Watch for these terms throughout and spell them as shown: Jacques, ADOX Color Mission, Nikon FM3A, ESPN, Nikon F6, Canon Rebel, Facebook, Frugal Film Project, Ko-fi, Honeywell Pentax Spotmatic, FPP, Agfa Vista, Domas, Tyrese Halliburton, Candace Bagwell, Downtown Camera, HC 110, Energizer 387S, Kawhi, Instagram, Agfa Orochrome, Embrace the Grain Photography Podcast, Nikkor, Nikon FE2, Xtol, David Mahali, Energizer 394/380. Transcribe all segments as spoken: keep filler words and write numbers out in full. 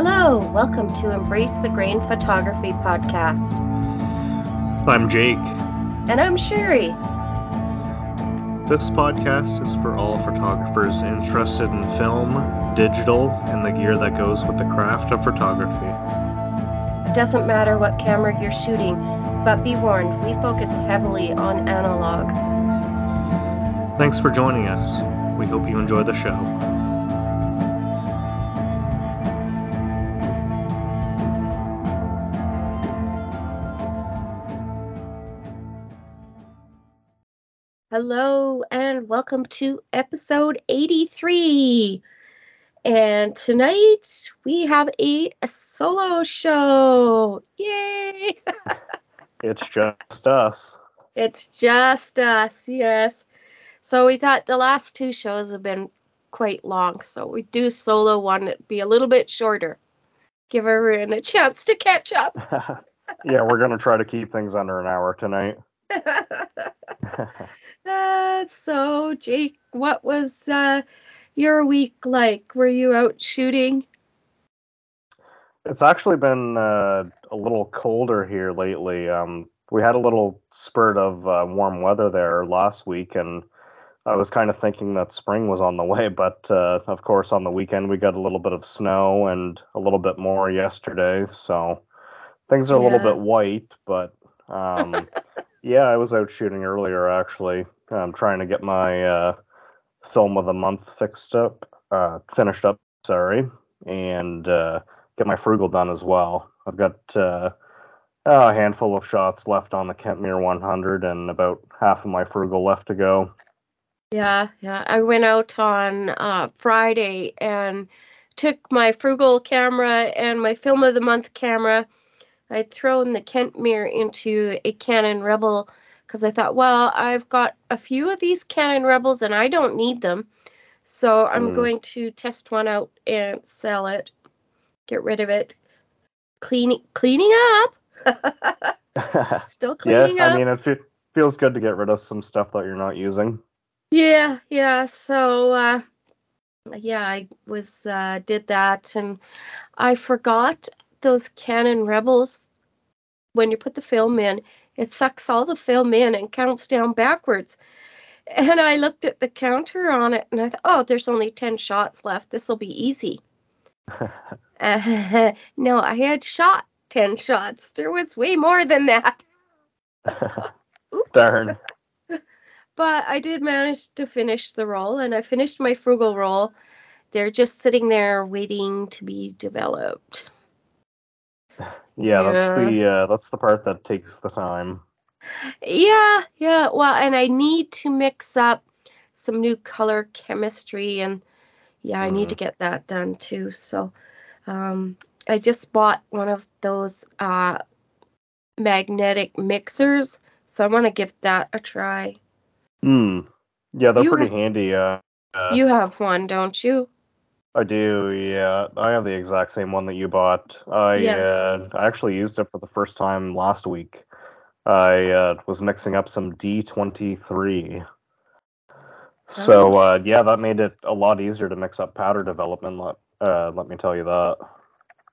Hello, welcome to Embrace the Grain Photography Podcast. I'm Jake. And I'm Sherry. This podcast is for all photographers interested in film, digital, and the gear that goes with the craft of photography. It doesn't matter what camera you're shooting, but be warned, we focus heavily on analog. Thanks for joining us. We hope you enjoy the show. Hello and welcome to episode eighty-three, and tonight we have a, a solo show. Yay! It's just us. It's just us, yes. So we thought the last two shows have been quite long, so we do a solo one, it'd be a little bit shorter. Give everyone a chance to catch up. Yeah, we're going to try to keep things under an hour tonight. Uh, so, Jake, what was uh, your week like? Were you out shooting? It's actually been uh, a little colder here lately. Um, we had a little spurt of uh, warm weather there last week, and I was kind of thinking that spring was on the way. But, uh, of course, on the weekend, we got a little bit of snow and a little bit more yesterday. So things are yeah. a little bit white, but um, yeah, I was out shooting earlier, actually. I'm trying to get my uh, film of the month fixed up, uh, finished up, sorry, and uh, get my Frugal done as well. I've got uh, a handful of shots left on the Kentmere one hundred and about half of my Frugal left to go. Yeah, yeah. I went out on uh, Friday and took my Frugal camera and my film of the month camera. I'd thrown the Kentmere into a Canon Rebel because I thought, well, I've got a few of these Canon Rebels and I don't need them. So I'm mm. going to test one out and sell it, get rid of it. Cleaning cleaning up. Still cleaning yeah, up. Yeah, I mean, it fe- feels good to get rid of some stuff that you're not using. Yeah, yeah. So, uh, yeah, I was uh, did that and I forgot those Canon Rebels. When you put the film in, it sucks all the film in and counts down backwards. And I looked at the counter on it, and I thought, oh, there's only ten shots left. This will be easy. uh, no, I had shot ten shots. There was way more than that. Darn. But I did manage to finish the roll, and I finished my Frugal roll. They're just sitting there waiting to be developed. Yeah, that's yeah. the uh, that's the part that takes the time. Yeah, yeah. Well, and I need to mix up some new color chemistry, and yeah, I mm. need to get that done too. So, um, I just bought one of those uh, magnetic mixers, so I want to give that a try. Hmm. Yeah, they're you pretty have, handy. Uh, uh, you have one, don't you? I do, yeah. I have the exact same one that you bought. I yeah. uh, I actually used it for the first time last week. I uh, was mixing up some D twenty-three. Oh. So, uh, yeah, that made it a lot easier to mix up powder development, let, uh, let me tell you that.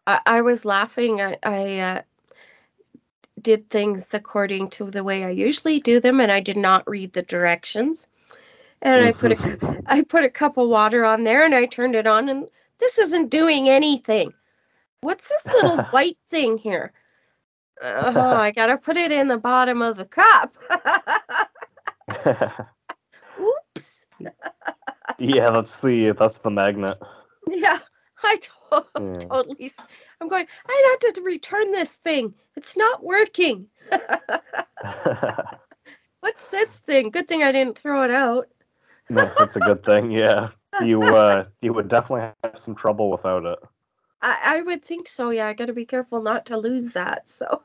I, I was laughing. I, I uh, did things according to the way I usually do them, and I did not read the directions. And I put a, I put a cup of water on there, and I turned it on, and this isn't doing anything. What's this little white thing here? Oh, I got to put it in the bottom of the cup. Oops. Yeah, that's the that's the magnet. Yeah, I to- yeah. totally. I'm going, I'd have to return this thing. It's not working. What's this thing? Good thing I didn't throw it out. No, that's a good thing, yeah. You uh, you would definitely have some trouble without it. I, I would think so, yeah. I got to be careful not to lose that. So,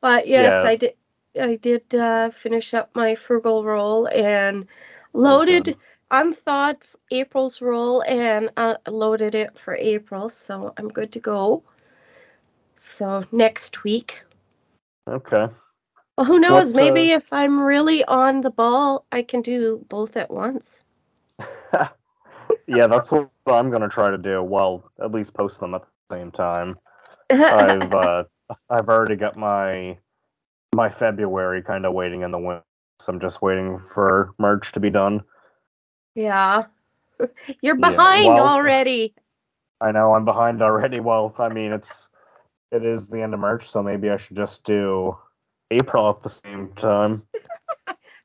but yes, yeah. I did. I did uh, finish up my Frugal roll and loaded mm-hmm. unthawed April's roll and uh, loaded it for April, so I'm good to go. So next week. Okay. Well, who knows? What, maybe uh, if I'm really on the ball, I can do both at once. Yeah, that's what I'm going to try to do. Well, at least post them at the same time. I've uh, I've already got my my February kind of waiting in the wings. I'm just waiting for March to be done. Yeah. You're behind yeah, well, already. I know, I'm behind already. Well, I mean, it's it is the end of March, so maybe I should just do April at the same time.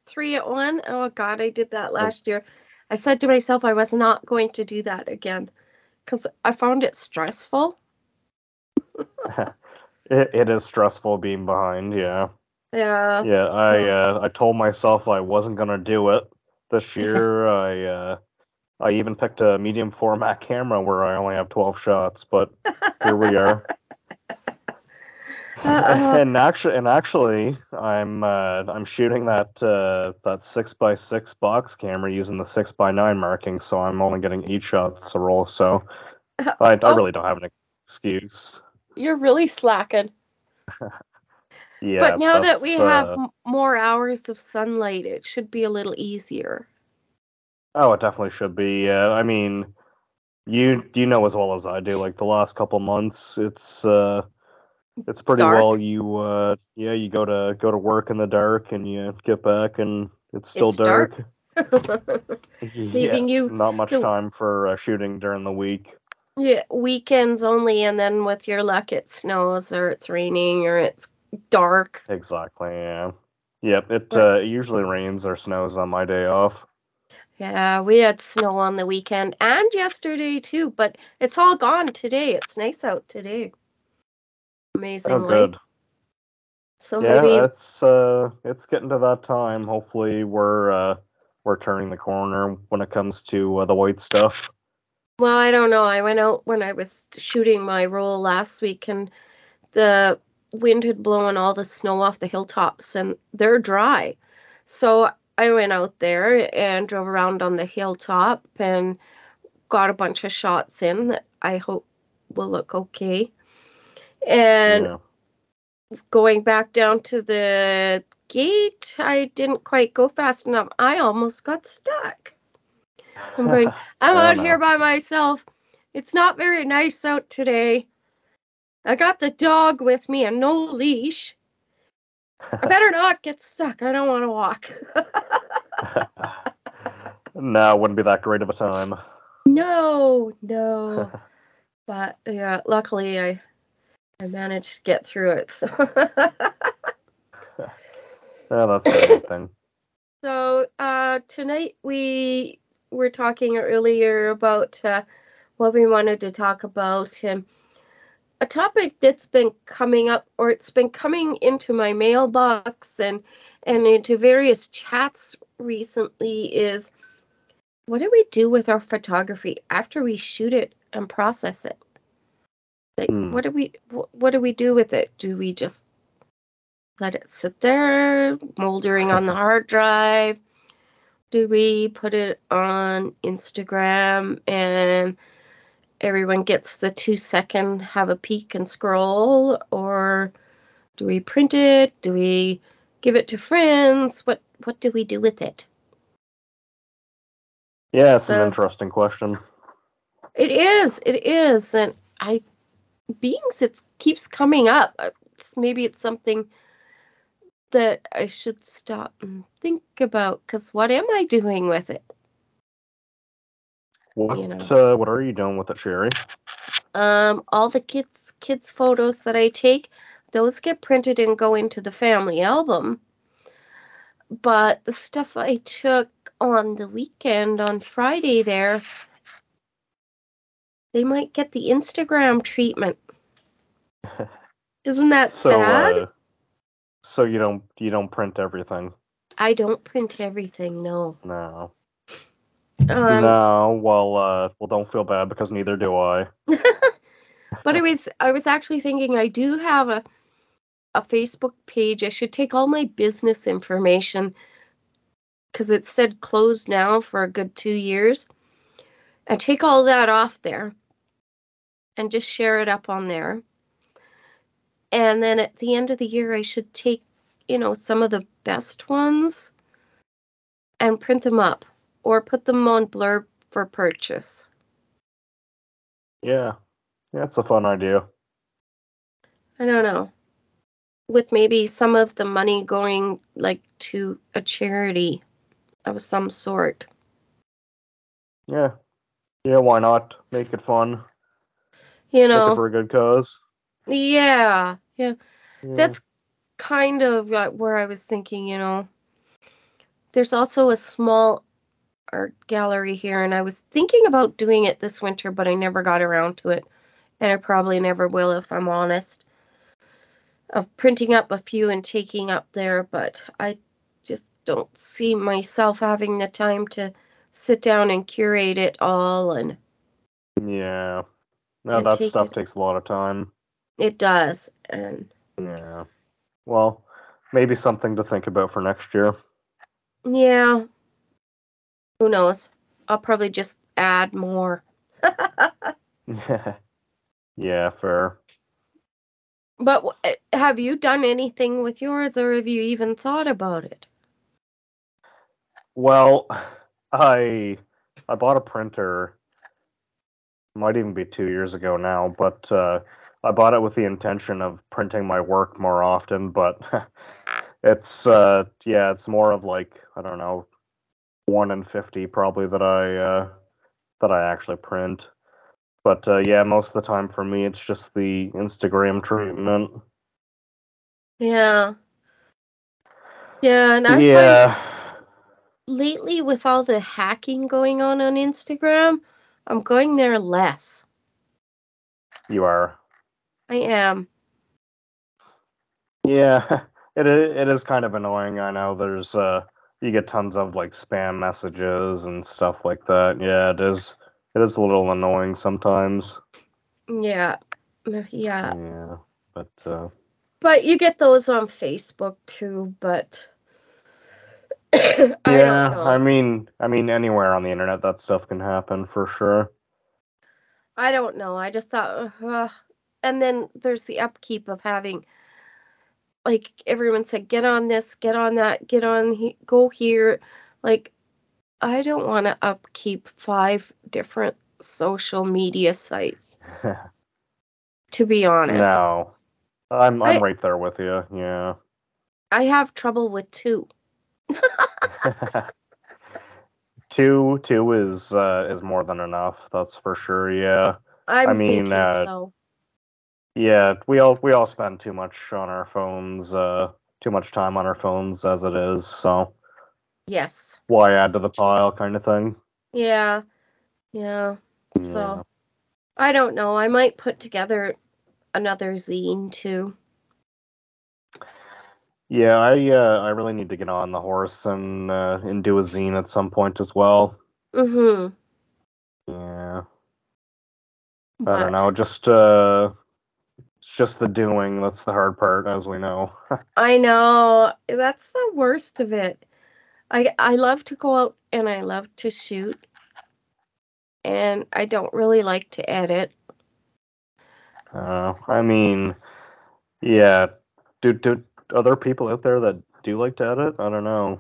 Three at one? Oh, God, I did that last year. I said to myself I was not going to do that again because I found it stressful. it, it is stressful being behind, yeah. Yeah. Yeah, so. I uh, I told myself I wasn't going to do it this year. I uh, I even picked a medium format camera where I only have twelve shots, but here we are. Uh-oh. And actually, and actually, I'm uh, I'm shooting that uh, that six by six box camera using the six by nine marking, so I'm only getting eight shots a roll. So I, I really don't have an excuse. You're really slacking. Yeah. But now that we uh, have more hours of sunlight, it should be a little easier. Oh, it definitely should be. Uh, I mean, you you know as well as I do. Like the last couple months, it's. Uh, It's pretty dark. Well. You, uh, yeah, you go to go to work in the dark, and you get back, and it's still it's dark. dark. Yeah, leaving you not much the, time for uh, shooting during the week. Yeah, weekends only, and then with your luck, it snows or it's raining or it's dark. Exactly. Yeah. Yep. It yeah. Uh, it usually rains or snows on my day off. Yeah, we had snow on the weekend and yesterday too, but it's all gone today. It's nice out today. Amazingly. Oh, good. So yeah, maybe... it's uh, it's getting to that time. Hopefully, we're uh, we're turning the corner when it comes to uh, the white stuff. Well, I don't know. I went out when I was shooting my roll last week, and the wind had blown all the snow off the hilltops, and they're dry. So I went out there and drove around on the hilltop and got a bunch of shots in that I hope will look okay. And yeah. Going back down to the gate, I didn't quite go fast enough. I almost got stuck. I'm going, I'm out know. here by myself. It's not very nice out today. I got the dog with me and no leash. I better not get stuck. I don't want to walk. No, it wouldn't be that great of a time. No, no. But yeah, luckily I... I managed to get through it. So yeah, that's a good thing. So uh, tonight we were talking earlier about uh, what we wanted to talk about. Um, a topic that's been coming up, or it's been coming into my mailbox and, and into various chats recently is, what do we do with our photography after we shoot it and process it? Like, mm. what do we what do we do with it? Do we just let it sit there, moldering on the hard drive? Do we put it on Instagram and everyone gets the two second, have a peek and scroll? Or do we print it? Do we give it to friends? What what do we do with it? Yeah, it's so, an interesting question. It is, it is, and I. Beings, it keeps coming up. It's, maybe it's something that I should stop and think about. Because what am I doing with it? What you know. uh, What are you doing with it, Sherry? Um, all the kids kids photos that I take, those get printed and go into the family album. But the stuff I took on the weekend on Friday there. They might get the Instagram treatment. Isn't that so, sad? Uh, so you don't you don't print everything. I don't print everything. No. No. Um, no. Well, uh, well, don't feel bad because neither do I. But I was I was actually thinking I do have a a Facebook page. I should take all my business information because it said closed now for a good two years. I take all that off there. And just share it up on there. And then at the end of the year, I should take, you know, some of the best ones and print them up or put them on blurb for purchase. Yeah, that's a fun idea. I don't know. With maybe some of the money going like to a charity of some sort. Yeah. Yeah, why not? Make it fun. You know. Make it for a good cause. Yeah. Yeah. yeah. That's kind of where I was thinking, you know. There's also a small art gallery here, and I was thinking about doing it this winter, but I never got around to it. And I probably never will, if I'm honest. Of printing up a few and taking up there, but I just don't see myself having the time to sit down and curate it all. And yeah, no, and that stuff it. takes a lot of time. It does. And yeah, well, maybe something to think about for next year. Yeah, who knows? I'll probably just add more. Yeah, fair. But have you done anything with yours, or have you even thought about it? Well, I I bought a printer, might even be two years ago now, but uh, I bought it with the intention of printing my work more often, but it's, uh, yeah, it's more of like, I don't know, one in fifty probably that I, uh, that I actually print. But, uh, yeah, most of the time for me, it's just the Instagram treatment. Yeah. Yeah, and I yeah. find lately with all the hacking going on on Instagram, I'm going there less. You are. I am. Yeah, it it is kind of annoying. I know there's, uh, you get tons of, like, spam messages and stuff like that. Yeah, it is. It is a little annoying sometimes. Yeah. Yeah. Yeah. But uh, But you get those on Facebook too, but I yeah, don't know. I mean I mean anywhere on the internet that stuff can happen for sure. I don't know. I just thought uh, and then there's the upkeep of having like everyone said get on this, get on that, get on he- go here, like I don't want to upkeep five different social media sites, to be honest. No, I'm I'm I, right there with you, yeah. I have trouble with two. two two is uh, is more than enough, that's for sure, yeah. I'm I mean, thinking uh, so. Yeah, we all, we all spend too much on our phones, uh, too much time on our phones as it is, so... Yes. Why add to the pile kind of thing? Yeah. Yeah. Yeah. So, I don't know. I might put together another zine, too. Yeah, I uh, I really need to get on the horse and uh, and do a zine at some point as well. Mm-hmm. Yeah. But. I don't know. Just, uh, it's just the doing. That's the hard part, as we know. I know. That's the worst of it. I, I love to go out and I love to shoot, and I don't really like to edit. Uh, I mean, yeah, do do other people out there that do like to edit? I don't know.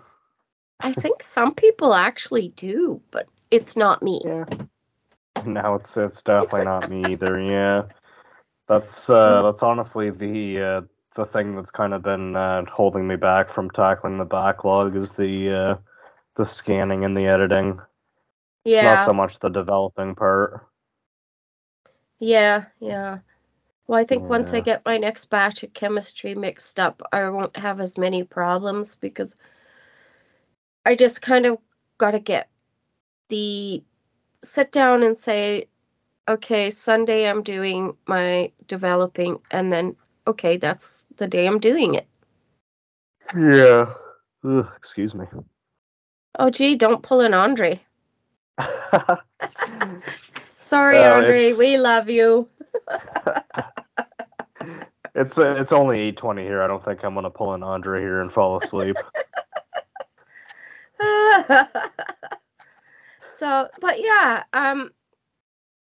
I think some people actually do, but it's not me. Yeah. No, it's it's definitely not me either. Yeah, that's uh, that's honestly the. Uh, The thing that's kind of been uh, holding me back from tackling the backlog is the uh, the scanning and the editing. Yeah. It's not so much the developing part. Yeah, yeah. Well, I think yeah. once I get my next batch of chemistry mixed up, I won't have as many problems because I just kind of got to get the sit down and say, okay, Sunday I'm doing my developing, and then okay, that's the day I'm doing it. Yeah. Ugh, excuse me. Oh, gee, don't pull an Andre. Sorry, uh, Andre, it's... we love you. it's uh, it's only eight twenty here. I don't think I'm going to pull an Andre here and fall asleep. So, but yeah, um,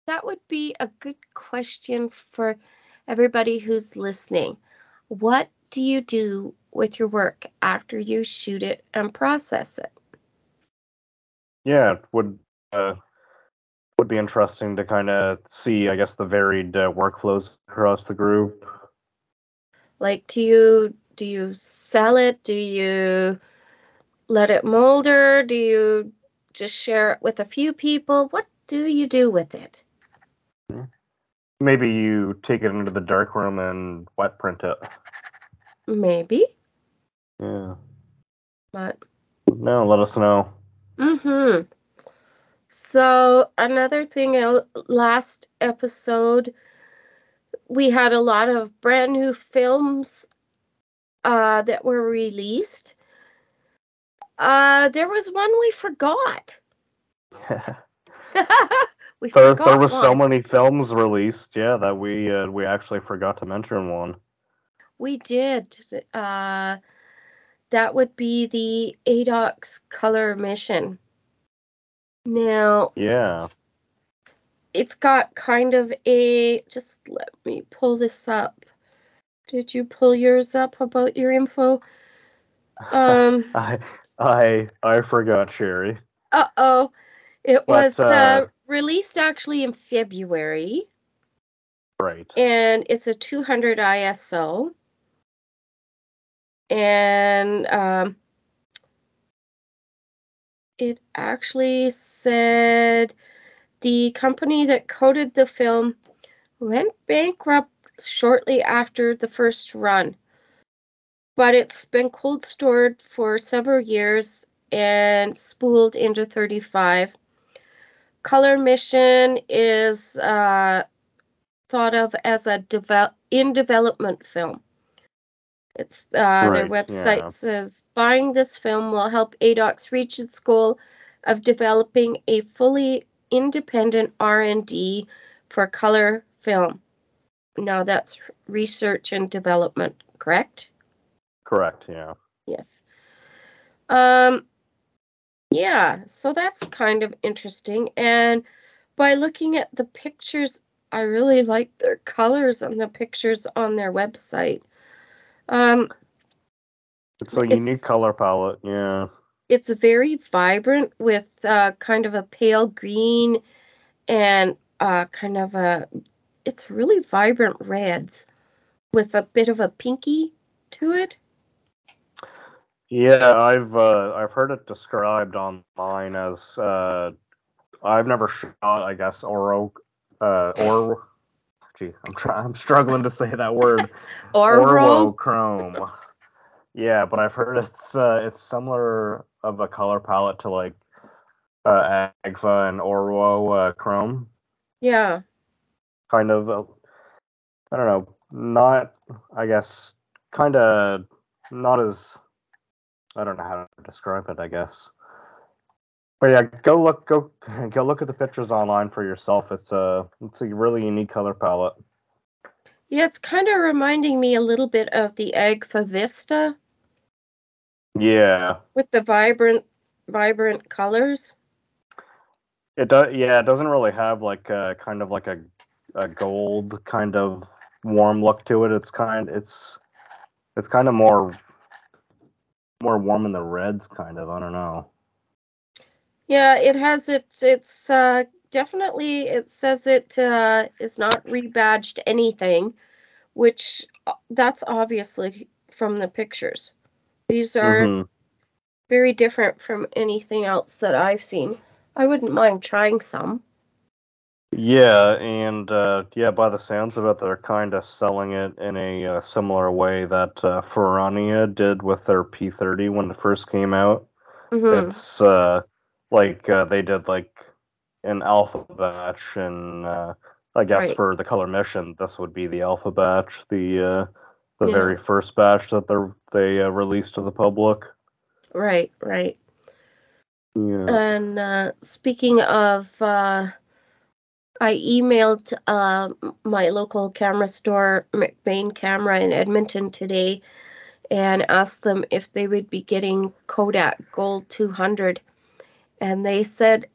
that would be a good question for... everybody who's listening, what do you do with your work after you shoot it and process it? Yeah, would uh, be interesting to kind of see, I guess, the varied uh, workflows across the group. Like, do you do you sell it? Do you let it molder? Do you just share it with a few people? What do you do with it? Maybe you take it into the darkroom and wet print it. Maybe. Yeah. But no, let us know. Mm-hmm. So another thing, last episode, we had a lot of brand new films uh, that were released. Uh, there was one we forgot. Yeah. we there, forgot there was one. So many films released, yeah, that we uh, we actually forgot to mention one. We did. Uh, that would be the A D O X Color Mission. Now, yeah, it's got kind of a, just let me pull this up. Did you pull yours up about your info? Um, I, I, I forgot, Sherry. Uh-oh. It but, was uh, uh, released actually in February. Right. And it's a two hundred I S O. And, um, it actually said the company that coded the film went bankrupt shortly after the first run. But it's been cold stored for several years and spooled into thirty-five. Color Mission is uh, thought of as a devel- in development film. It's, uh, right, their website yeah. says, buying this film will help A D O X reach its goal of developing a fully independent R and D for color film. Now, that's research and development, correct? Correct, yeah. Yes. Um, yeah, so that's kind of interesting. And by looking at the pictures, I really like their colors and the pictures on their website. Um, it's a unique it's, color palette, yeah. It's very vibrant with uh, kind of a pale green and uh, kind of a, it's really vibrant reds with a bit of a pinky to it. Yeah, I've uh, I've heard it described online as, uh, I've never shot, I guess, Oro, uh, or. Gee, I'm trying, I'm struggling to say that word. Orochrome. Yeah, but I've heard it's uh, it's similar of a color palette to like uh, Agfa and Orochrome. Uh, yeah. Kind of, uh, I don't know, not, I guess, kind of not as, I don't know how to describe it, I guess. But yeah, go look, go, go look at the pictures online for yourself. It's a, it's a really unique color palette. Yeah, it's kind of reminding me a little bit of the Agfa Vista. Yeah. With the vibrant, vibrant colors. It does. Yeah, it doesn't really have like a kind of like a, a gold kind of warm look to it. It's kind, it's, it's kind of more, more warm in the reds, kind of. I don't know. Yeah, it has it. It's uh, definitely, it says it uh, is not rebadged anything, which that's obviously from the pictures. These are mm-hmm. very different from anything else that I've seen. I wouldn't mind trying some. Yeah, and uh, yeah, by the sounds of it, they're kind of selling it in a uh, similar way that uh, Ferrania did with their P thirty when it first came out. Mm-hmm. It's... Uh, Like, uh, they did, like, an alpha batch, and uh, I guess right. for the color mission, this would be the alpha batch, the uh, the yeah. very first batch that they uh, released to the public. Right, right. Yeah. And uh, speaking of, uh, I emailed uh, my local camera store, McBain Camera in Edmonton today, and asked them if they would be getting Kodak Gold two hundred. And they said,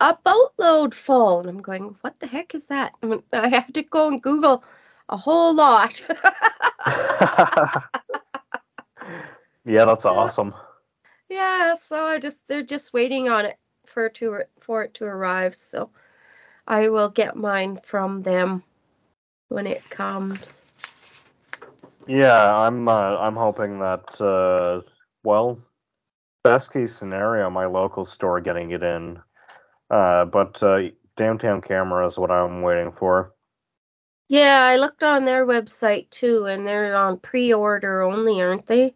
a boatload full. And I'm going, what the heck is that? And I had to go and Google a whole lot. Yeah, that's awesome. Yeah, so I just they're just waiting on it for to for it to arrive. So I will get mine from them when it comes. Yeah, I'm uh, I'm hoping that, uh, well, best case scenario, my local store getting it in. Uh, but uh, Downtown Camera is what I'm waiting for. Yeah, I looked on their website too, and they're on pre-order only, aren't they?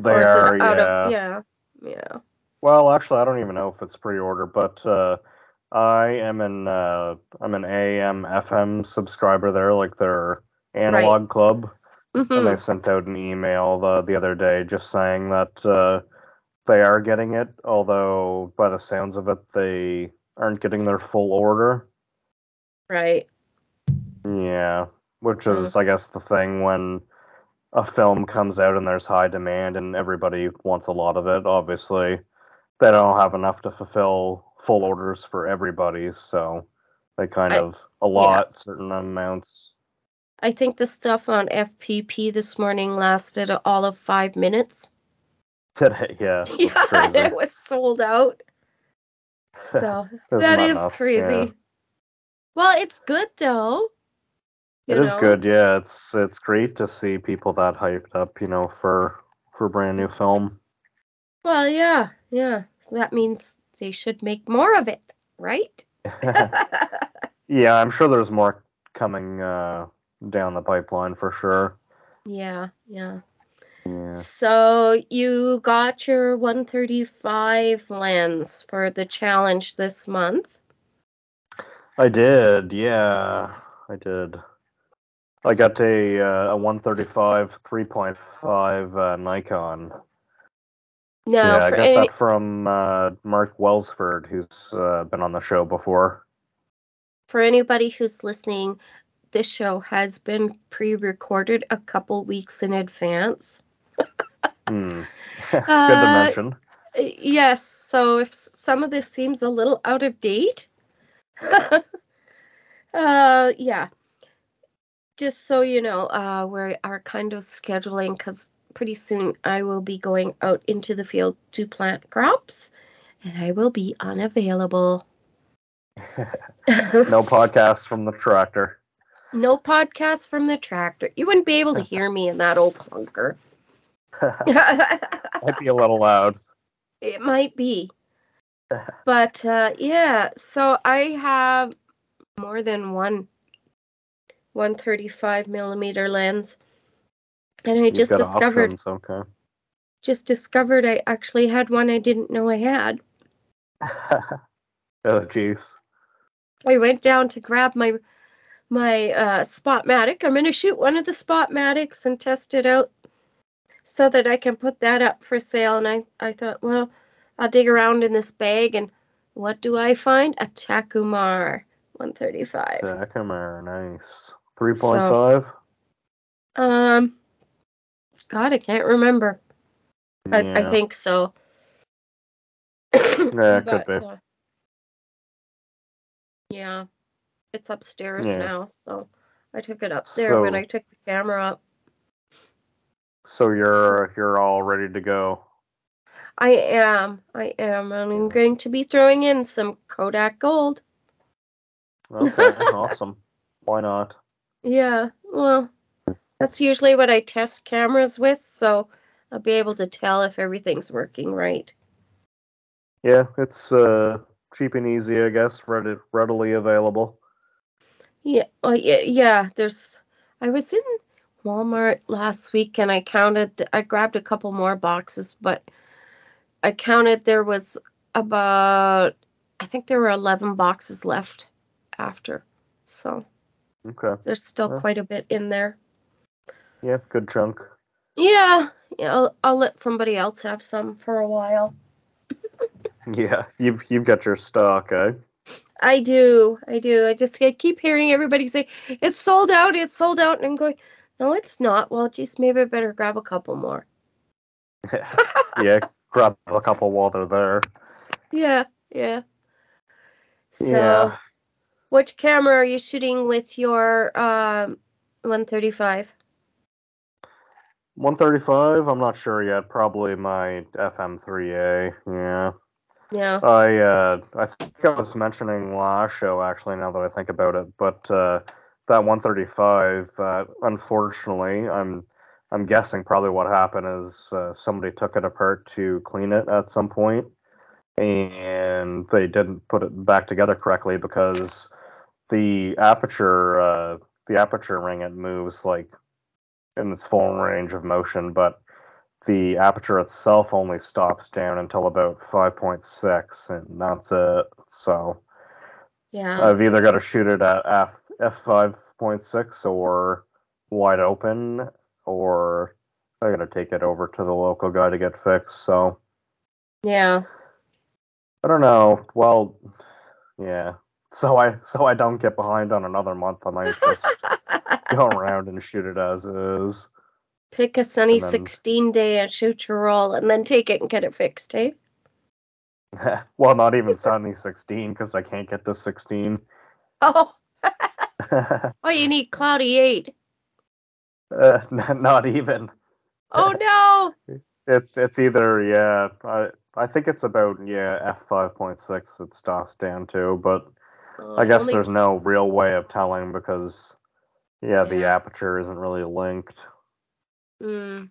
They are, yeah. Of, yeah. Yeah. Well, actually, I don't even know if it's pre-order, but uh, I am an uh, I'm an A M F M subscriber there, like their analog right. club, mm-hmm. and they sent out an email the, the other day just saying that uh, they are getting it, although by the sounds of it, they aren't getting their full order. Right. Yeah, which is, I guess, the thing when a film comes out and there's high demand and everybody wants a lot of it, obviously. They don't have enough to fulfill full orders for everybody, so they kind I, of allot yeah. certain amounts. I think the stuff on F P P this morning lasted all of five minutes. Today, yeah. Yeah, and it was sold out. So that is enough, crazy. Yeah. Well, it's good, though. You it know. is good, yeah. It's it's great to see people that hyped up, you know, for for brand new film. Well, yeah, yeah. So that means they should make more of it, right? Yeah, I'm sure there's more coming uh, down the pipeline for sure. Yeah, yeah, yeah. So you got your one thirty-five lens for the challenge this month. I did, yeah, I did. I got a uh, a one thirty-five three point five uh, Nikon. No, yeah, I got any... that from uh, Mark Wellsford, who's uh, been on the show before. For anybody who's listening, this show has been pre-recorded a couple weeks in advance. hmm. Good uh, to mention. Yes, so if some of this seems a little out of date, uh, yeah. Just so you know, uh, we are kind of scheduling because pretty soon I will be going out into the field to plant crops and I will be unavailable. No podcasts from the tractor. No podcasts from the tractor. You wouldn't be able to hear me in that old clunker. Might be a little loud. It might be. But uh, yeah, so I have more than one one thirty-five millimeter lens, and I You've just discovered options, okay. just discovered I actually had one I didn't know I had. Oh jeez! I went down to grab my my uh, Spotmatic. I'm going to shoot one of the Spotmatics and test it out so that I can put that up for sale. And I I thought, well, I'll dig around in this bag, and what do I find? A Takumar one thirty-five. Takumar, nice. three point five? So, um, God, I can't remember. Yeah. I, I think so. Yeah, it but, could be. Uh, yeah, it's upstairs yeah. now, so I took it up there so, when I took the camera up. So you're you're all ready to go. I am. I am. I'm going to be throwing in some Kodak Gold. Okay, awesome. Why not? Yeah, well, that's usually what I test cameras with, so I'll be able to tell if everything's working right. Yeah, it's uh, cheap and easy, I guess, read- readily available. Yeah, well, yeah, yeah, there's... I was in Walmart last week, and I counted... I grabbed a couple more boxes, but I counted there was about... I think there were eleven boxes left. After, so okay, there's still yeah. quite a bit in there. Yeah, good chunk. Yeah, yeah. I'll, I'll let somebody else have some for a while. Yeah, you've you've got your stock, eh? I do, I do. I just I keep hearing everybody say it's sold out, it's sold out, and I'm going, no, it's not. Well, geez, maybe I better grab a couple more. Yeah, grab a couple while they're there. Yeah, yeah. So. Yeah. Which camera are you shooting with your um, one thirty-five? one thirty-five? I'm not sure yet. Probably my F M three A, yeah. Yeah. I uh, I think I was mentioning last show, actually, now that I think about it, but uh, that one thirty-five, uh, unfortunately, I'm I'm guessing probably what happened is uh, somebody took it apart to clean it at some point, and they didn't put it back together correctly because the aperture uh, the aperture ring, it moves like in its full range of motion, but the aperture itself only stops down until about five point six, and that's it. So yeah, I've either got to shoot it at f f five point six or wide open, or I got to take it over to the local guy to get fixed. So yeah, I don't know. Well, yeah. So I so I don't get behind on another month. I might just go around and shoot it as is. Pick a sunny then, sixteen day and shoot your roll, and then take it and get it fixed, eh? Well, not even sunny sixteen, because I can't get to sixteen. Oh. Oh, you need cloudy eight. Uh, n- not even. Oh, no. It's it's either, yeah, I, I think it's about, yeah, F five point six it stops down to, but uh, I guess only... there's no real way of telling because, yeah, yeah, the aperture isn't really linked. Mm.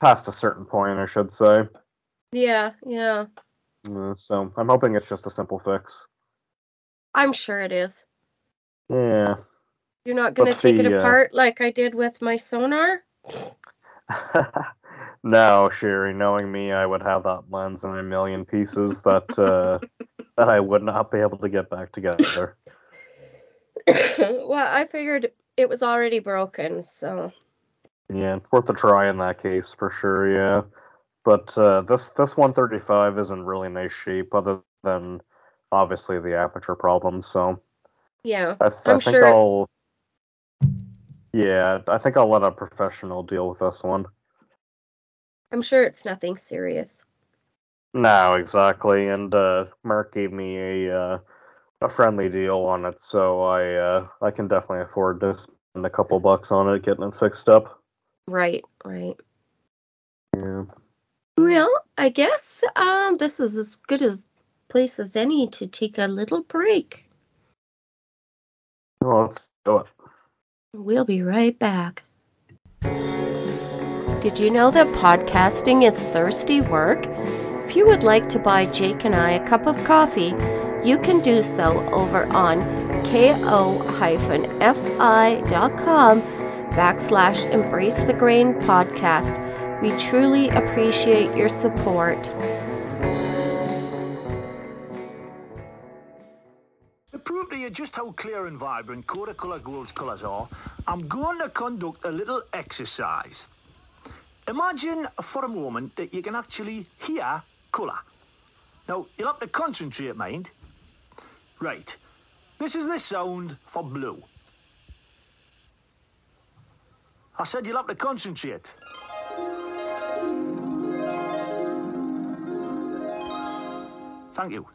Past a certain point, I should say. Yeah, yeah. Uh, so I'm hoping it's just a simple fix. I'm sure it is. Yeah. You're not going to take the, it apart uh... like I did with my sonar? No, Sherry, knowing me, I would have that lens in a million pieces that uh, that I would not be able to get back together. Well, I figured it was already broken, so... Yeah, worth a try in that case, for sure, yeah. But uh, this, this one thirty-five is in really nice shape, other than, obviously, the aperture problem, so... Yeah, I th- I'm I think sure I'll... Yeah, I think I'll let a professional deal with this one. I'm sure it's nothing serious. No, exactly, and uh, Mark gave me a uh, a friendly deal on it, so I uh, I can definitely afford to spend a couple bucks on it, getting it fixed up. Right, right. Yeah. Well, I guess um, this is as good a place as any to take a little break. Well, let's do it. We'll be right back. Did you know that podcasting is thirsty work? If you would like to buy Jake and I a cup of coffee, you can do so over on ko-fi dot com backslash Embrace the Grain Podcast. We truly appreciate your support. To prove to you just how clear and vibrant Kodak Color Gold's colours are, I'm going to conduct a little exercise. Imagine for a moment that you can actually hear colour. Now, you'll have to concentrate, mind. Right. This is the sound for blue. I said you'll have to concentrate. Thank you.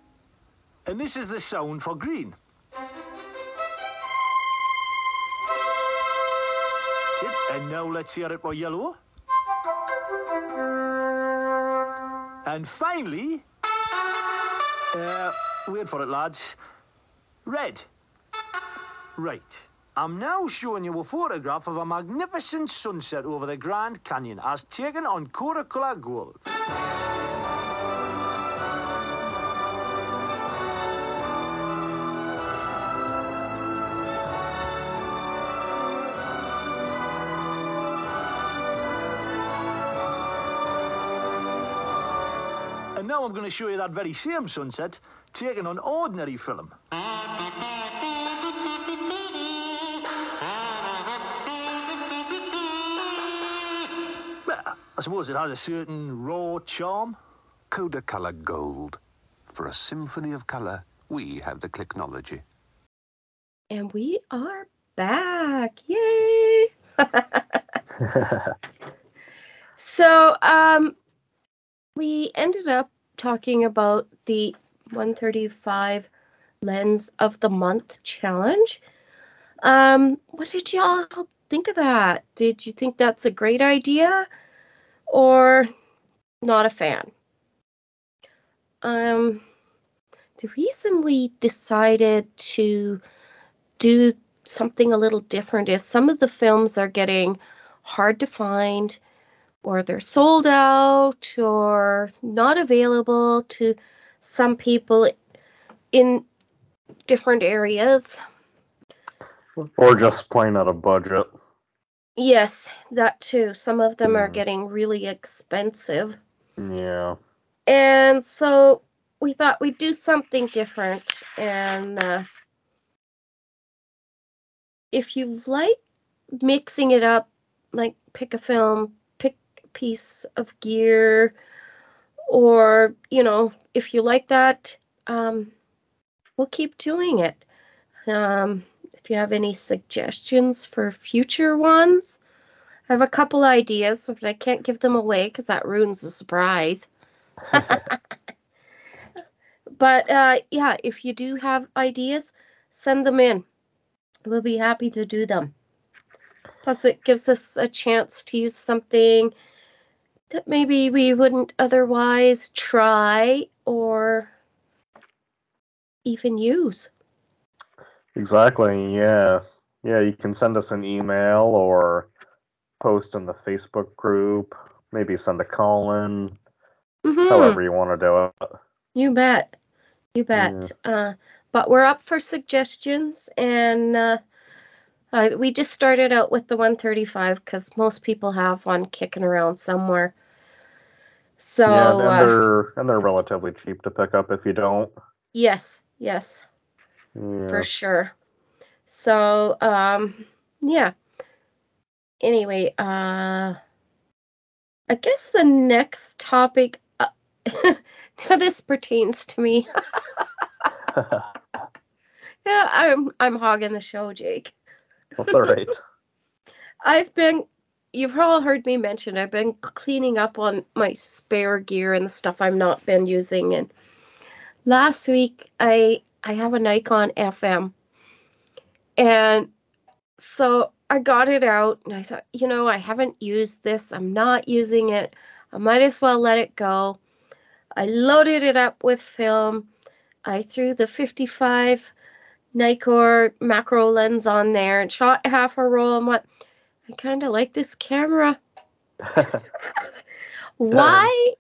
And this is the sound for green. That's it. And now let's hear it for yellow. And finally, uh, wait for it, lads, red. Right, I'm now showing you a photograph of a magnificent sunset over the Grand Canyon as taken on Kodak Color Gold. Now I'm going to show you that very same sunset taken on ordinary film. Well, I suppose it has a certain raw charm. Kodak Color Gold. For a symphony of colour, we have the clicknology. And we are back. Yay! So, um... we ended up talking about the one thirty-five lens of the month challenge. Um, what did y'all think of that? Did you think that's a great idea or not a fan? um, the reason we decided to do something a little different is some of the films are getting hard to find, or they're sold out or not available to some people in different areas. Or just plain out of budget. Yes, that too. Some of them mm. are getting really expensive. Yeah. And so we thought we'd do something different. And uh, if you like mixing it up, like pick a film, pick a piece of gear, or, you know, if you like that, um, we'll keep doing it. Um, if you have any suggestions for future ones, I have a couple ideas, but I can't give them away because that ruins the surprise. But, uh, yeah, if you do have ideas, send them in. We'll be happy to do them. Plus, it gives us a chance to use something that maybe we wouldn't otherwise try or even use. Exactly, yeah. Yeah, you can send us an email or post in the Facebook group, maybe send a call in, mm-hmm. however you want to do it. You bet. You bet. Yeah. Uh, but we're up for suggestions, and uh, uh, we just started out with the one thirty-five because most people have one kicking around somewhere. So yeah, and, and, uh, they're, and they're relatively cheap to pick up if you don't. Yes, yes. Yeah. For sure. So, um, yeah. Anyway, uh, I guess the next topic, uh, now this pertains to me. yeah, I'm I'm hogging the show, Jake. That's all right. I've been, you've all heard me mention, I've been cleaning up on my spare gear and the stuff I've not been using. And last week, I... I have a Nikon F M, and so I got it out, and I thought, you know, I haven't used this, I'm not using it, I might as well let it go. I loaded it up with film, I threw the fifty-five Nikkor macro lens on there, and shot half a roll, and went, I kind of like this camera. Why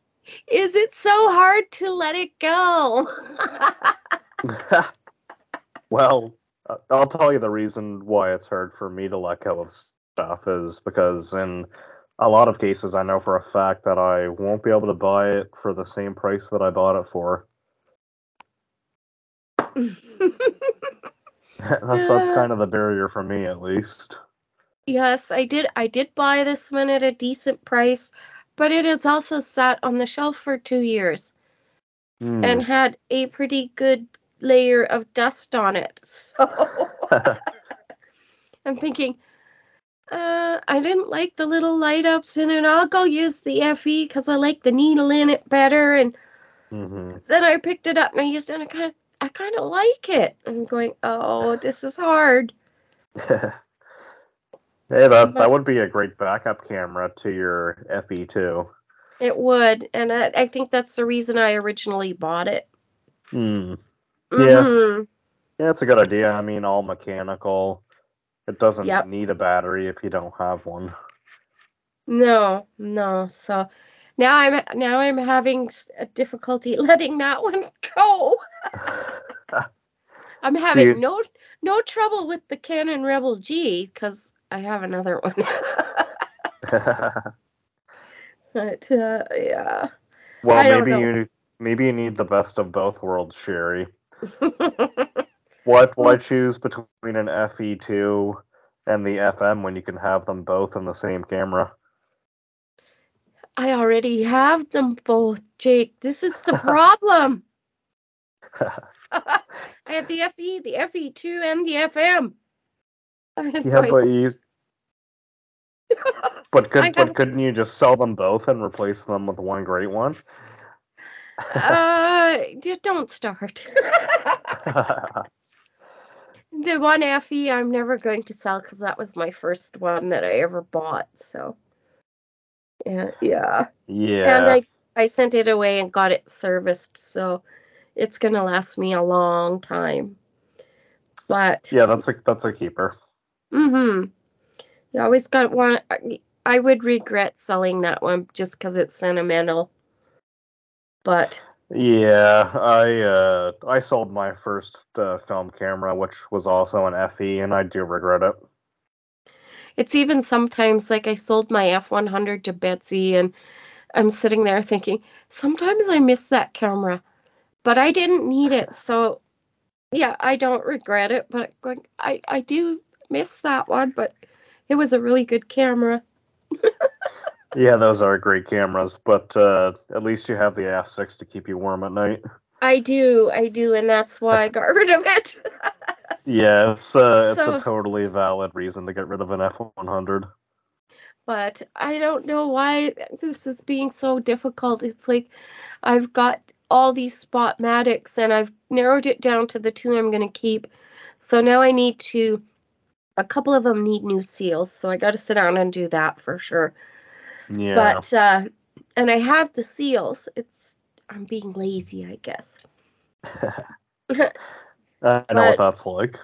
is it so hard to let it go? Well, I'll tell you the reason why it's hard for me to let go of stuff is because in a lot of cases I know for a fact that I won't be able to buy it for the same price that I bought it for. that's, that's kind of the barrier for me, at least. Yes, I did. I did buy this one at a decent price, but it has also sat on the shelf for two years mm. and had a pretty good layer of dust on it, so I'm thinking uh I didn't like the little light ups in it. I'll go use the F E because I like the needle in it better, and mm-hmm. then I picked it up and I used it, and I kind of I kind of like it. I'm going, oh, this is hard. Yeah, that, that would be a great backup camera to your F E two. It would, and I, I think that's the reason I originally bought it. mm. Yeah, mm-hmm. yeah, it's a good idea. I mean, all mechanical. It doesn't yep. need a battery if you don't have one. No, no. So now I'm now I'm having a difficulty letting that one go. I'm having you... no no trouble with the Canon Rebel G because I have another one. But uh, yeah. Well, I maybe you maybe you need the best of both worlds, Sherry. What? Why choose between an F E two and the F M when you can have them both in the same camera? I already have them both, Jake. This is the problem. I have the F E, the F E two, and the F M. Yeah, but you. But could, but couldn't you just sell them both and replace them with one great one? uh, don't start. The one F E I'm never going to sell because that was my first one that I ever bought. So, yeah, yeah, yeah. And I I sent it away and got it serviced, so it's going to last me a long time. But yeah, that's a that's a keeper. Mm-hmm. You always got one. I would regret selling that one just because it's sentimental. But yeah, I uh, I sold my first uh, film camera, which was also an F E, and I do regret it. It's even sometimes like I sold my F one hundred to Betsy, and I'm sitting there thinking, sometimes I miss that camera, but I didn't need it. So yeah, I don't regret it, but I, I do miss that one, but it was a really good camera. Yeah, those are great cameras, but uh, at least you have the F six to keep you warm at night. I do, I do, and that's why I got rid of it. Yeah, it's, uh, so, it's a totally valid reason to get rid of an F one hundred. But I don't know why this is being so difficult. It's like I've got all these Spotmatics, and I've narrowed it down to the two I'm going to keep. So now I need to, a couple of them need new seals, so I got to sit down and do that for sure. Yeah. But, uh, and I have the seals. It's, I'm being lazy, I guess. I know but, what that's like.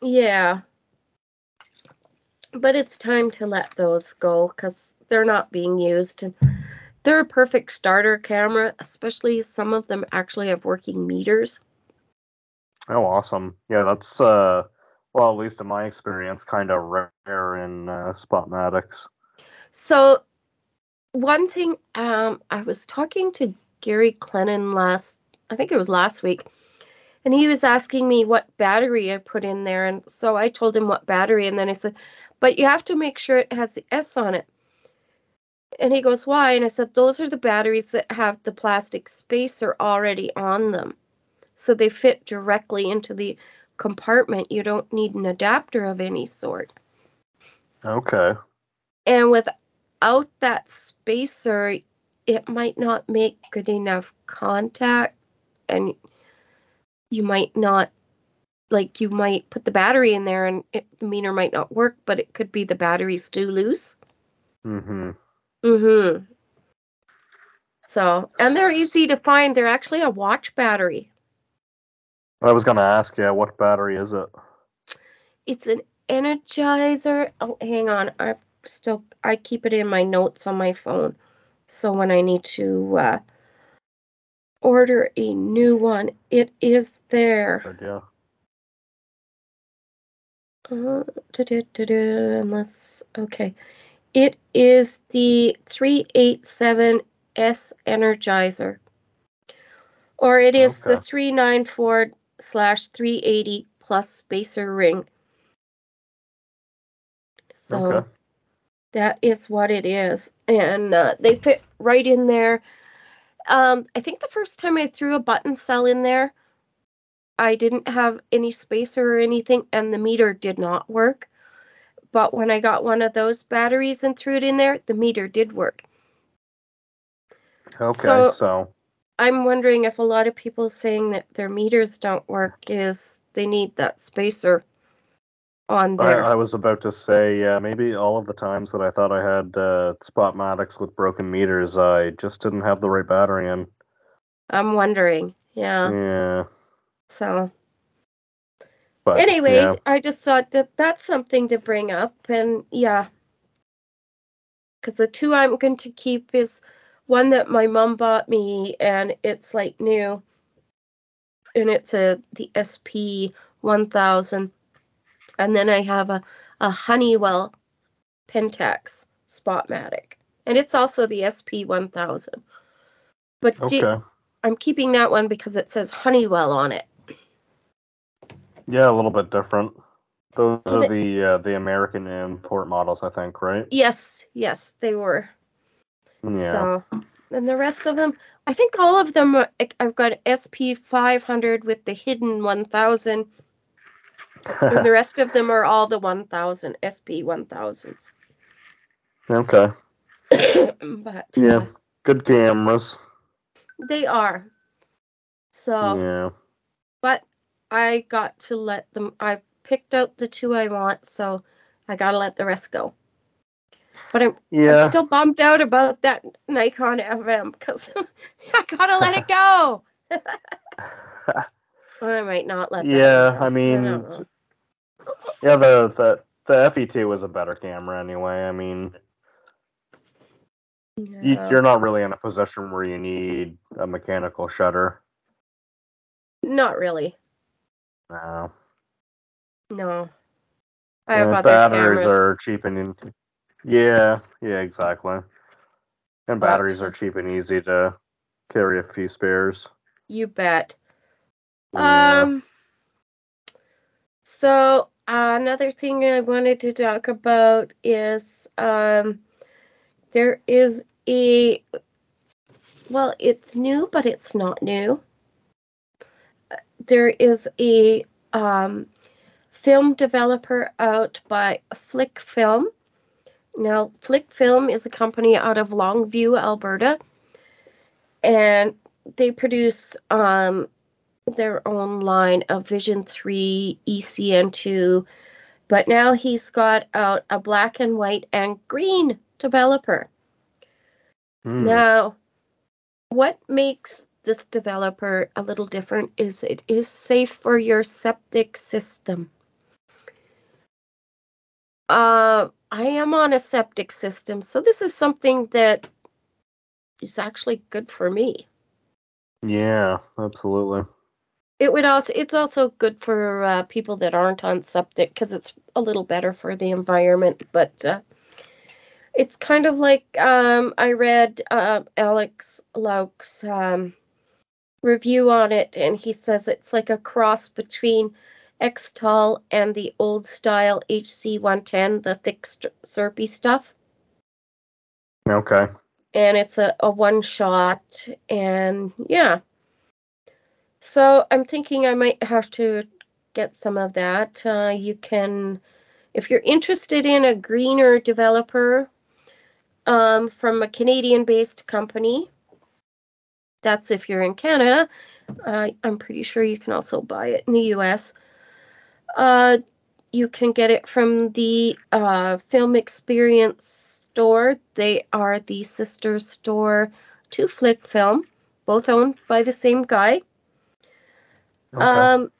Yeah. But it's time to let those go because they're not being used. And they're a perfect starter camera, especially some of them actually have working meters. Oh, awesome. Yeah, that's, uh, well, at least in my experience, kind of rare in uh, Spotmatics. So one thing, um, I was talking to Gary Clennan last, I think it was last week, and he was asking me what battery I put in there. And so I told him what battery. And then I said, but you have to make sure it has the S on it. And he goes, why? And I said, those are the batteries that have the plastic spacer already on them. So they fit directly into the compartment. You don't need an adapter of any sort. Okay. And without that spacer, it might not make good enough contact, and you might not, like, you might put the battery in there and it, the meter might not work, but it could be the battery's too loose. Mm-hmm. Mm-hmm. So, and they're easy to find. They're actually a watch battery. I was going to ask, yeah, what battery is it? It's an Energizer. Oh, hang on. I still, I keep it in my notes on my phone. So when I need to, uh, order a new one. It is there. Yeah. Uh, da, da, da, da, unless, okay. It is the three eighty-seven S Energizer. Or it is okay. The three ninety-four slash three eighty plus spacer ring. So okay. That is what it is. And uh, they fit right in there. Um, I think the first time I threw a button cell in there, I didn't have any spacer or anything, and the meter did not work. But when I got one of those batteries and threw it in there, the meter did work. Okay, so, so. I'm wondering if a lot of people saying that their meters don't work is they need that spacer on there. I, I was about to say, yeah, uh, maybe all of the times that I thought I had uh, Spotmatics with broken meters, I just didn't have the right battery in. I'm wondering, yeah. Yeah. So, but, anyway, yeah. I just thought that that's something to bring up, and yeah. Because the two I'm going to keep is one that my mom bought me, and it's like new, and it's a the S P one thousand. And then I have a, a Honeywell Pentax Spotmatic. And it's also the S P one thousand. But okay. do, I'm keeping that one because it says Honeywell on it. Yeah, a little bit different. Those and are it, the uh, the American import models, I think, right? Yes, yes, they were. Yeah. So, and the rest of them, I think all of them, are, I've got S P five hundred with the hidden one thousand. And the rest of them are all the one thousand, S P one thousands. Okay. But yeah, uh, good cameras. They are. So, yeah. But I got to let them, I picked out the two I want, so I got to let the rest go. But I'm, yeah. I'm still bummed out about that Nikon F M because I gotta let it go. Or I might not let. Yeah, I mean, I yeah, the the the F E two was a better camera anyway. I mean, yeah. you, you're not really in a position where you need a mechanical shutter. Not really. No. No. I have other batteries cameras. Are cheap and. In- Yeah, yeah, exactly. And batteries are cheap and easy to carry a few spares. You bet. Yeah. Um. So uh, another thing I wanted to talk about is um, there is a well, it's new, but it's not new. There is a um, film developer out by Flick Film. Now, Flick Film is a company out of Longview, Alberta, and they produce um, their own line of Vision three, E C N two, but now he's got out a black and white and green developer. Mm. Now, what makes this developer a little different is it is safe for your septic system. Uh, I am on a septic system, so this is something that is actually good for me. Yeah, absolutely. It would also it's also good for uh, people that aren't on septic because it's a little better for the environment. But uh, it's kind of like um, I read uh, Alex Lauk's um, review on it, and he says it's like a cross between Xtol and the old style H C one ten, the thick st- syrupy stuff. Okay. And it's a, a one shot, and yeah. So I'm thinking I might have to get some of that. Uh, you can, if you're interested in a greener developer um, from a Canadian-based company, that's if you're in Canada. Uh, I'm pretty sure you can also buy it in the U S. Uh, you can get it from the uh, Film Experience store. They are the sister store to Flick Film, both owned by the same guy. Okay. Um,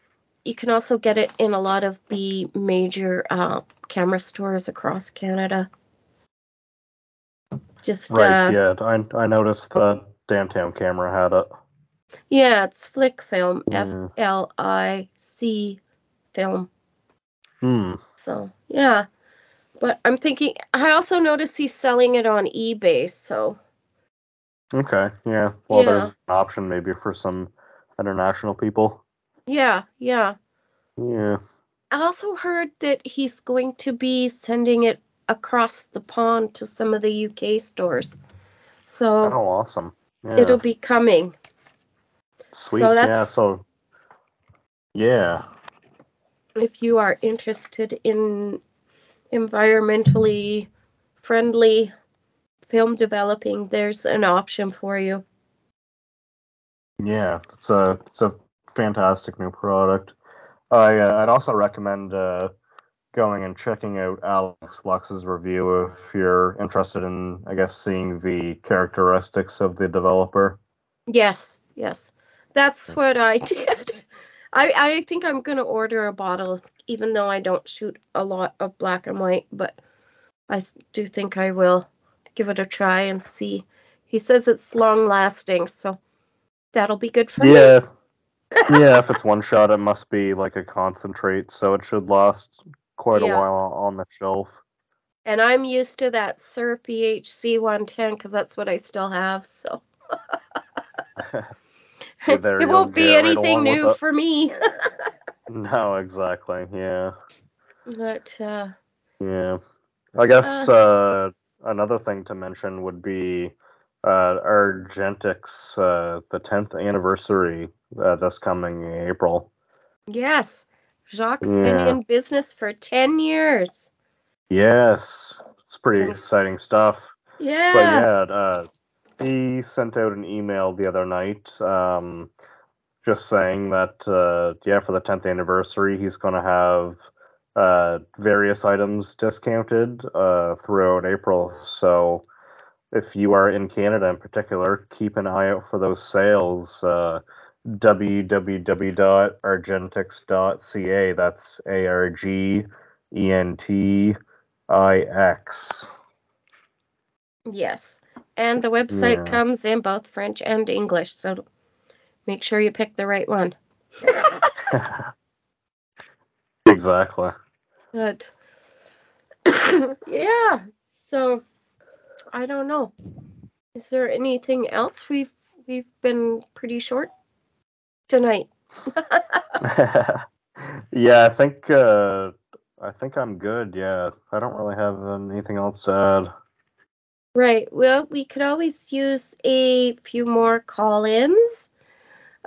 you can also get it in a lot of the major uh, camera stores across Canada. Just right, uh, yeah. I I noticed that Downtown Camera had it. Yeah, it's Flick Film, mm. F L I C. Film. Hmm. So yeah, but I'm thinking. I also noticed he's selling it on eBay. So. Okay. Yeah. Well, yeah. There's an option maybe for some international people. Yeah. Yeah. Yeah. I also heard that he's going to be sending it across the pond to some of the U K stores. So. Oh, awesome! Yeah. It'll be coming. Sweet. So yeah. So. Yeah. If you are interested in environmentally friendly film developing, there's an option for you. Yeah, it's a it's a fantastic new product. I uh, I'd also recommend uh, going and checking out Alex Lux's review if you're interested in, I guess, seeing the characteristics of the developer. Yes, yes, that's what I did. I, I think I'm going to order a bottle, even though I don't shoot a lot of black and white, but I do think I will give it a try and see. He says it's long-lasting, so that'll be good for yeah. me. Yeah, yeah. If it's one shot, it must be like a concentrate, so it should last quite yeah. a while on the shelf. And I'm used to that syrupy H C one ten, because that's what I still have, so... There, it won't be anything right new for me. No, exactly. Yeah. But uh, yeah, I guess uh, uh, another thing to mention would be uh, Argentics, uh, the tenth anniversary uh, this coming April. Yes, Jacques has yeah. been in business for ten years. Yes, it's pretty okay. exciting stuff. Yeah. But yeah. Uh, He sent out an email the other night um, just saying that, uh, yeah, for the tenth anniversary, he's going to have uh, various items discounted uh, throughout April. So if you are in Canada in particular, keep an eye out for those sales. Uh, w w w dot argentics dot c a. That's A R G E N T I X. Yes, and the website yeah. comes in both French and English, so make sure you pick the right one. Exactly. Good. Yeah, so I don't know. Is there anything else? We've we've been pretty short tonight. Yeah, I think uh, I think I'm good. Yeah, I don't really have anything else to add. Right. Well, we could always use a few more call-ins.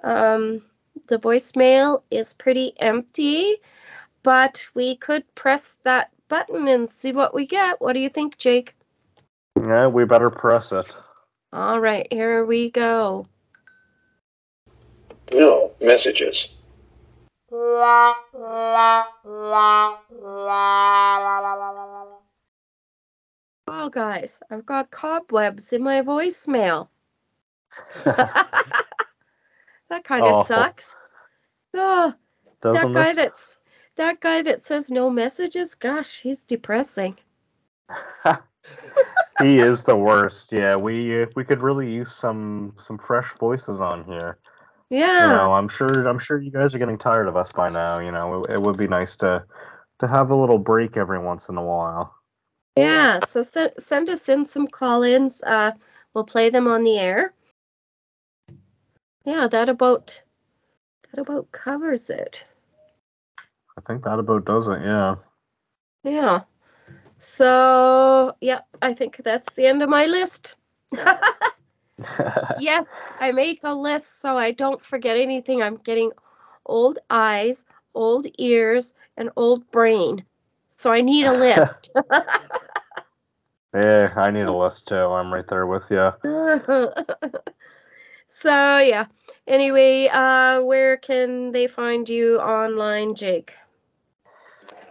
Um, the voicemail is pretty empty, but we could press that button and see what we get. What do you think, Jake? Yeah, we better press it. All right. Here we go. No messages. Oh, guys, I've got cobwebs in my voicemail. That kind of oh. sucks. Oh, Doesn't that guy it? that's that guy that says no messages. Gosh, he's depressing. He is the worst. Yeah, we we could really use some some fresh voices on here. Yeah. You know, I'm sure I'm sure you guys are getting tired of us by now. You know, it, it would be nice to to have a little break every once in a while. Yeah, so th- send us in some call-ins. Uh, we'll play them on the air. Yeah, that about that about covers it. I think that about does it, yeah. Yeah. So, yeah, I think that's the end of my list. Yes, I make a list so I don't forget anything. I'm getting old eyes, old ears, and old brain. So I need a list. Yeah, I need a list too. I'm right there with you. So, yeah. Anyway, uh, where can they find you online, Jake?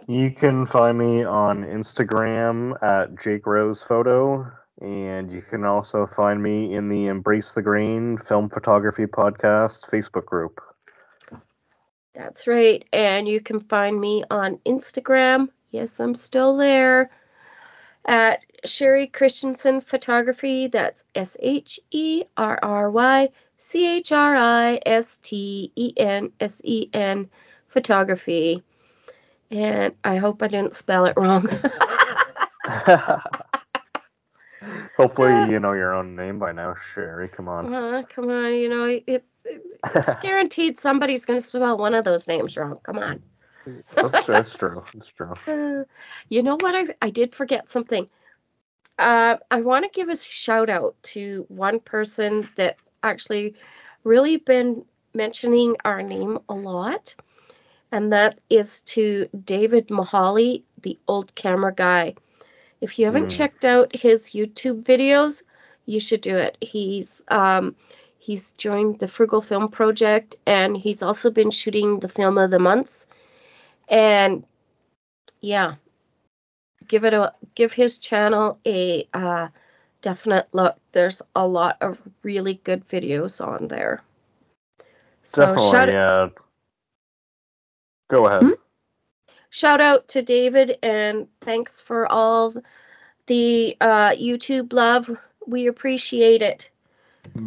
You can find me on Instagram at Jake Rose Photo. And you can also find me in the Embrace the Grain Film Photography Podcast Facebook group. That's right. And you can find me on Instagram. Yes, I'm still there at Sherry Christensen Photography. That's S H E R R Y C H R I S T E N S E N Photography. And I hope I didn't spell it wrong. Hopefully you know your own name by now, Sherry. Come on. Uh, come on. You know, it, it, it's guaranteed somebody's going to spell one of those names wrong. Come on. That's, that's true. That's true. Uh, you know what? I, I did forget something. Uh, I want to give a shout out to one person that actually really been mentioning our name a lot. And that is to David Mahali, the old camera guy. If you haven't mm. checked out his YouTube videos, you should do it. He's um, he's joined the Frugal Film Project, and he's also been shooting the Film of the Months. And yeah, give it a give his channel a uh, definite look. There's a lot of really good videos on there. So definitely, shout yeah. Out. Go ahead. Mm-hmm. Shout out to David, and thanks for all the uh, YouTube love. We appreciate it.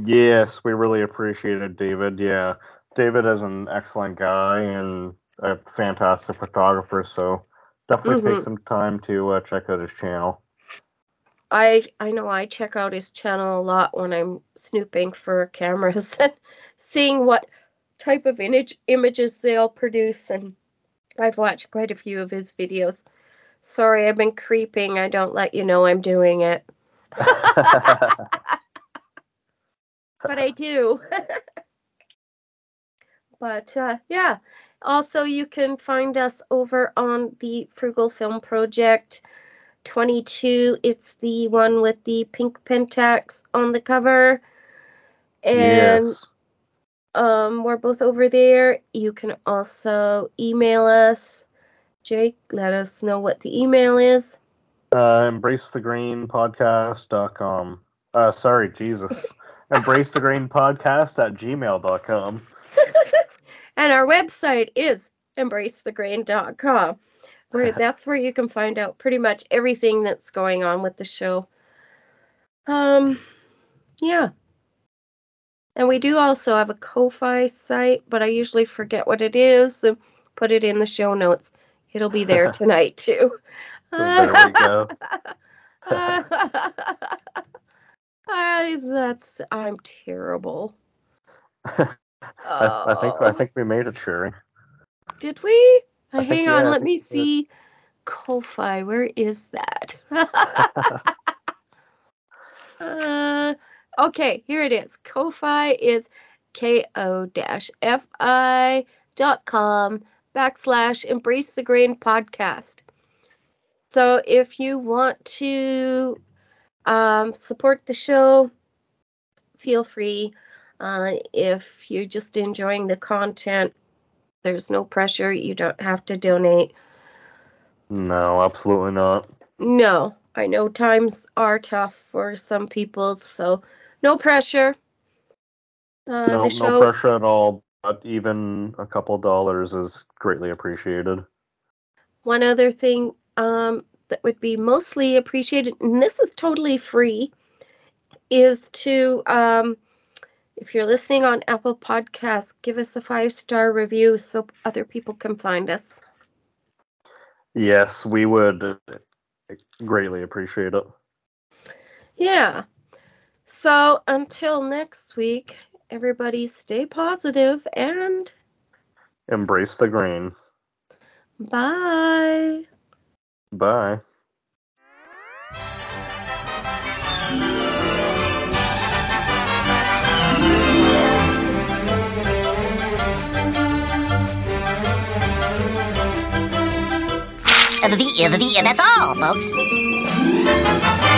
Yes, we really appreciate it, David. Yeah, David is an excellent guy, and a fantastic photographer, so definitely mm-hmm. take some time to uh, check out his channel. I I know I check out his channel a lot when I'm snooping for cameras and seeing what type of image, images they'll produce, and I've watched quite a few of his videos. Sorry, I've been creeping. I don't let you know I'm doing it. But I do. But, uh, yeah. Also, you can find us over on the Frugal Film Project twenty-two. It's the one with the pink Pentax on the cover. And yes. um, we're both over there. You can also email us Jake, let us know what the email is. Uh, embrace the grain podcast dot com. Uh, sorry, Jesus. embrace the grain podcast at gmail dot com. And our website is embrace the grain dot com, where that's where you can find out pretty much everything that's going on with the show. Um, yeah. And we do also have a Ko-Fi site, but I usually forget what it is, so put it in the show notes. It'll be there tonight, too. There we go. I, that's, I'm terrible. I, oh. I think I think we made it, Sherry. Did we? I Hang think, on, yeah, let me see. Did. Ko-Fi, where is that? uh, okay, here it is. Ko-Fi is ko-fi dot com backslash Embrace the Grain Podcast. So if you want to um, support the show, feel free. Uh, if you're just enjoying the content, there's no pressure. You don't have to donate. No, absolutely not. No, I know times are tough for some people, so no pressure. Uh, no, no pressure at all. But even a couple dollars is greatly appreciated. One other thing um, that would be mostly appreciated, and this is totally free, is to, um, if you're listening on Apple Podcasts, give us a five-star review so other people can find us. Yes, we would greatly appreciate it. Yeah. So until next week, everybody stay positive and embrace the grain. Bye. Bye. The, the, the, that's all, folks.